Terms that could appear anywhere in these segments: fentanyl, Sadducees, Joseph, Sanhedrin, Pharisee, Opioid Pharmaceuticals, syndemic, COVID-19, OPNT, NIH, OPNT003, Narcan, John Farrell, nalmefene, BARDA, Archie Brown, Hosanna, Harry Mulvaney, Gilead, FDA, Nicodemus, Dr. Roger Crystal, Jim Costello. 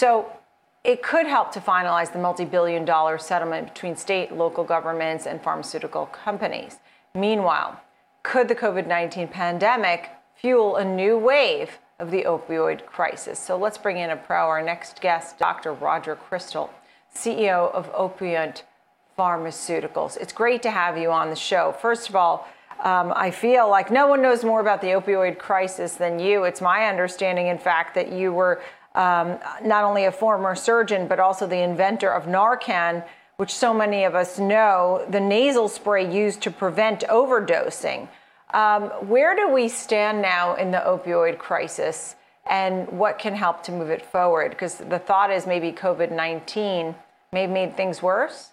So it could help to finalize the multi-billion dollar settlement between state, local governments, and pharmaceutical companies. Meanwhile, could the COVID-19 pandemic fuel a new wave of the opioid crisis? So let's bring in a pro, our next guest, Dr. Roger Crystal, CEO of Opioid Pharmaceuticals. It's great to have you on the show. First of all, I feel like no one knows more about the opioid crisis than you. It's my understanding, in fact, that you were not only a former surgeon, but also the inventor of Narcan, which so many of us know, the nasal spray used to prevent overdosing. Where do we stand now in the opioid crisis, and what can help to move it forward? Because the thought is maybe COVID-19 may have made things worse.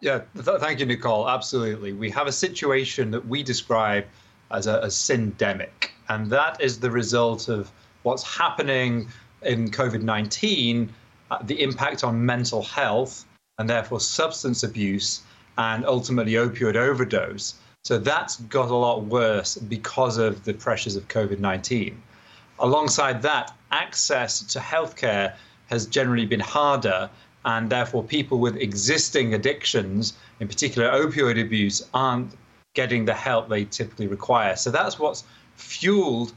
Yeah, thank you, Nicole. Absolutely. We have a situation that we describe as a syndemic, and that is the result of what's happening in COVID-19, the impact on mental health, and therefore substance abuse, and ultimately opioid overdose. So that's got a lot worse because of the pressures of COVID-19. Alongside that, access to healthcare has generally been harder, and therefore people with existing addictions, in particular opioid abuse, aren't getting the help they typically require. So that's what's fueled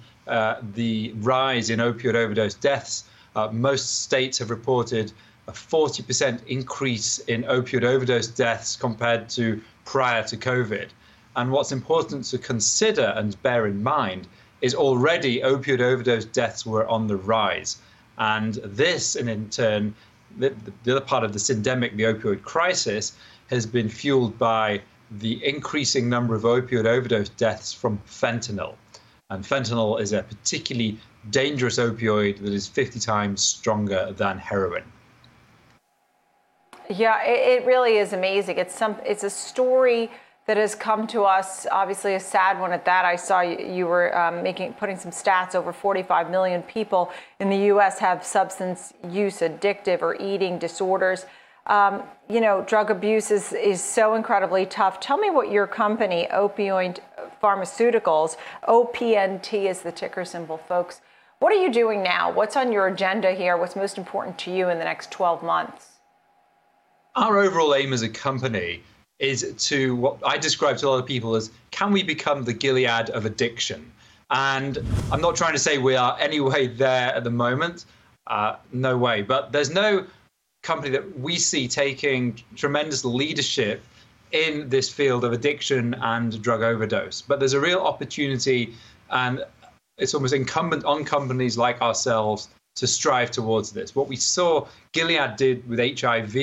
the rise in opioid overdose deaths. Most states have reported a 40% increase in opioid overdose deaths compared to prior to COVID. And what's important to consider and bear in mind is already opioid overdose deaths were on the rise. And this, and in turn, the other part of the syndemic, the opioid crisis, has been fueled by the increasing number of opioid overdose deaths from fentanyl. And fentanyl is a particularly dangerous opioid that is 50 times stronger than heroin. Yeah, it really is amazing. It's a story that has come to us, obviously a sad one at that. I saw you were putting some stats. Over 45 million people in the U.S. have substance use, addictive, or eating disorders. Drug abuse is so incredibly tough. Tell me what your company, Opioid Pharmaceuticals, OPNT is the ticker symbol, folks. What are you doing now? What's on your agenda here? What's most important to you in the next 12 months? Our overall aim as a company is to what I describe to a lot of people as, can we become the Gilead of addiction? And I'm not trying to say we are anyway there at the moment, no way, but there's no company that we see taking tremendous leadership in this field of addiction and drug overdose. But there's a real opportunity, and it's almost incumbent on companies like ourselves to strive towards this. What we saw Gilead did with HIV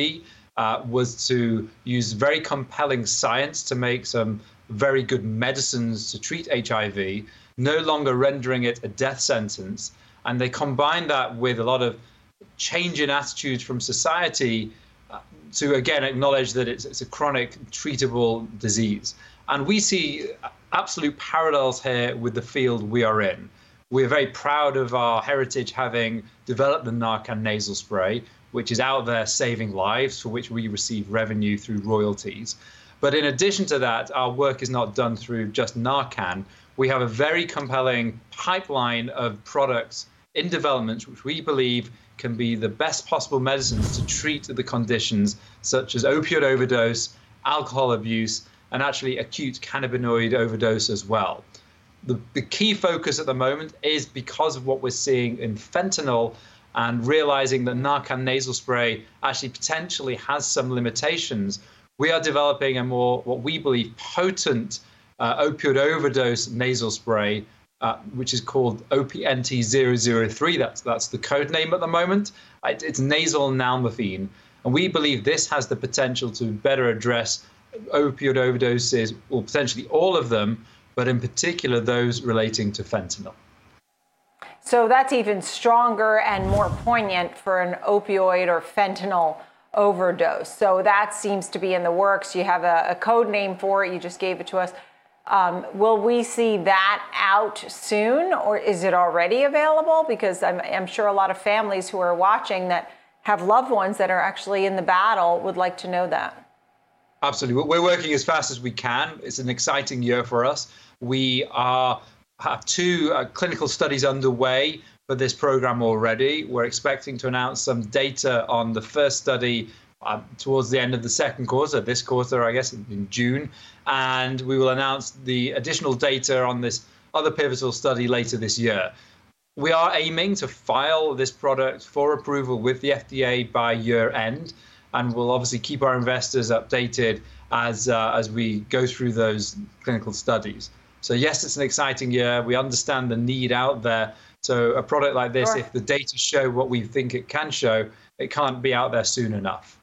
was to use very compelling science to make some very good medicines to treat HIV, no longer rendering it a death sentence. And they combined that with a lot of change in attitudes from society to, again, acknowledge that it's a chronic, treatable disease. And we see absolute parallels here with the field we are in. We're very proud of our heritage having developed the Narcan nasal spray, which is out there saving lives, for which we receive revenue through royalties. But in addition to that, our work is not done through just Narcan. We have a very compelling pipeline of products in development, which we believe can be the best possible medicines to treat the conditions such as opioid overdose, alcohol abuse, and actually acute cannabinoid overdose as well. The key focus at the moment is, because of what we're seeing in fentanyl, and realizing that Narcan nasal spray actually potentially has some limitations, we are developing a more, what we believe, potent opioid overdose nasal spray, which is called OPNT003. That's the code name at the moment. It's nasal nalmefene. And we believe this has the potential to better address opioid overdoses, or potentially all of them, but in particular those relating to fentanyl. So that's even stronger and more poignant for an opioid or fentanyl overdose. So that seems to be in the works. You have a code name for it. You just gave it to us. Will we see that out soon, or is it already available? Because I'm sure a lot of families who are watching that have loved ones that are actually in the battle would like to know that. Absolutely. We're working as fast as we can. It's an exciting year for us. We have two clinical studies underway for this program already. We're expecting to announce some data on the first study towards the end of the second quarter, this quarter, I guess, in June. And we will announce the additional data on this other pivotal study later this year. We are aiming to file this product for approval with the FDA by year end. And we'll obviously keep our investors updated as we go through those clinical studies. So yes, it's an exciting year. We understand the need out there. So a product like this, sure, if the data show what we think it can show, it can't be out there soon enough.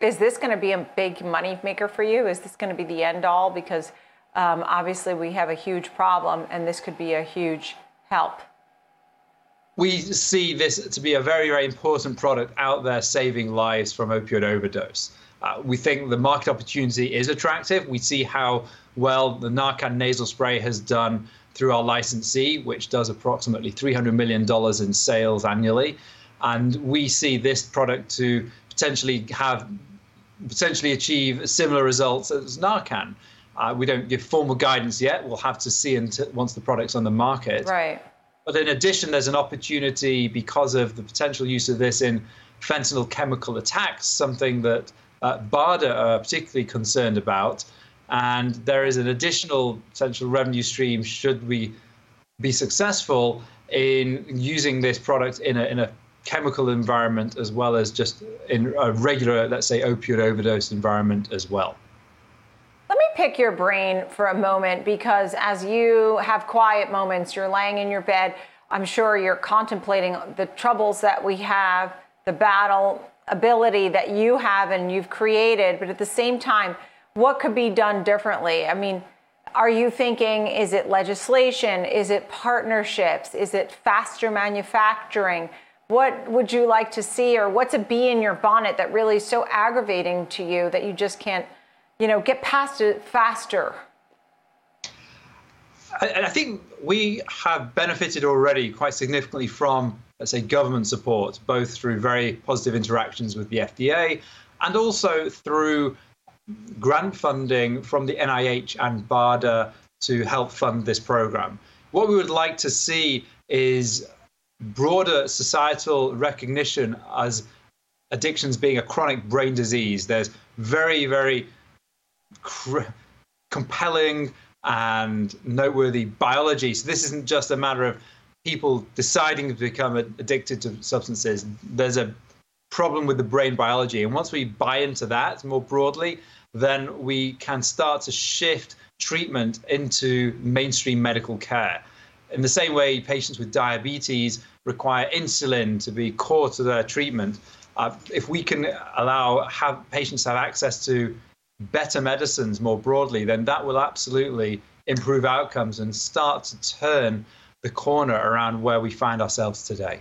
Is this going to be a big money maker for you? Is this going to be the end all? Because obviously we have a huge problem and this could be a huge help. We see this to be a very, very important product out there saving lives from opioid overdose. We think the market opportunity is attractive. We see how well the Narcan nasal spray has done through our licensee, which does approximately $300 million in sales annually. And we see this product to potentially achieve similar results as Narcan. We don't give formal guidance yet. We'll have to see once the product's on the market. Right. But in addition, there's an opportunity because of the potential use of this in fentanyl chemical attacks, something that BARDA are particularly concerned about. And there is an additional potential revenue stream should we be successful in using this product in a chemical environment as well as just in a regular, let's say, opioid overdose environment as well. Let me pick your brain for a moment, because as you have quiet moments, you're laying in your bed, I'm sure you're contemplating the troubles that we have, the battle ability that you have and you've created, but at the same time, what could be done differently? I mean, are you thinking, is it legislation? Is it partnerships? Is it faster manufacturing? What would you like to see, or what's a bee in your bonnet that really is so aggravating to you that you just can't get past it faster? I think we have benefited already quite significantly from, let's say, government support, both through very positive interactions with the FDA and also through grant funding from the NIH and BARDA to help fund this program. What we would like to see is broader societal recognition as addictions being a chronic brain disease. There's very, very compelling and noteworthy biology. So this isn't just a matter of people deciding to become addicted to substances. There's a problem with the brain biology. And once we buy into that more broadly, then we can start to shift treatment into mainstream medical care. In the same way, patients with diabetes require insulin to be core to their treatment. If we can have patients have access to better medicines more broadly, then that will absolutely improve outcomes and start to turn the corner around where we find ourselves today.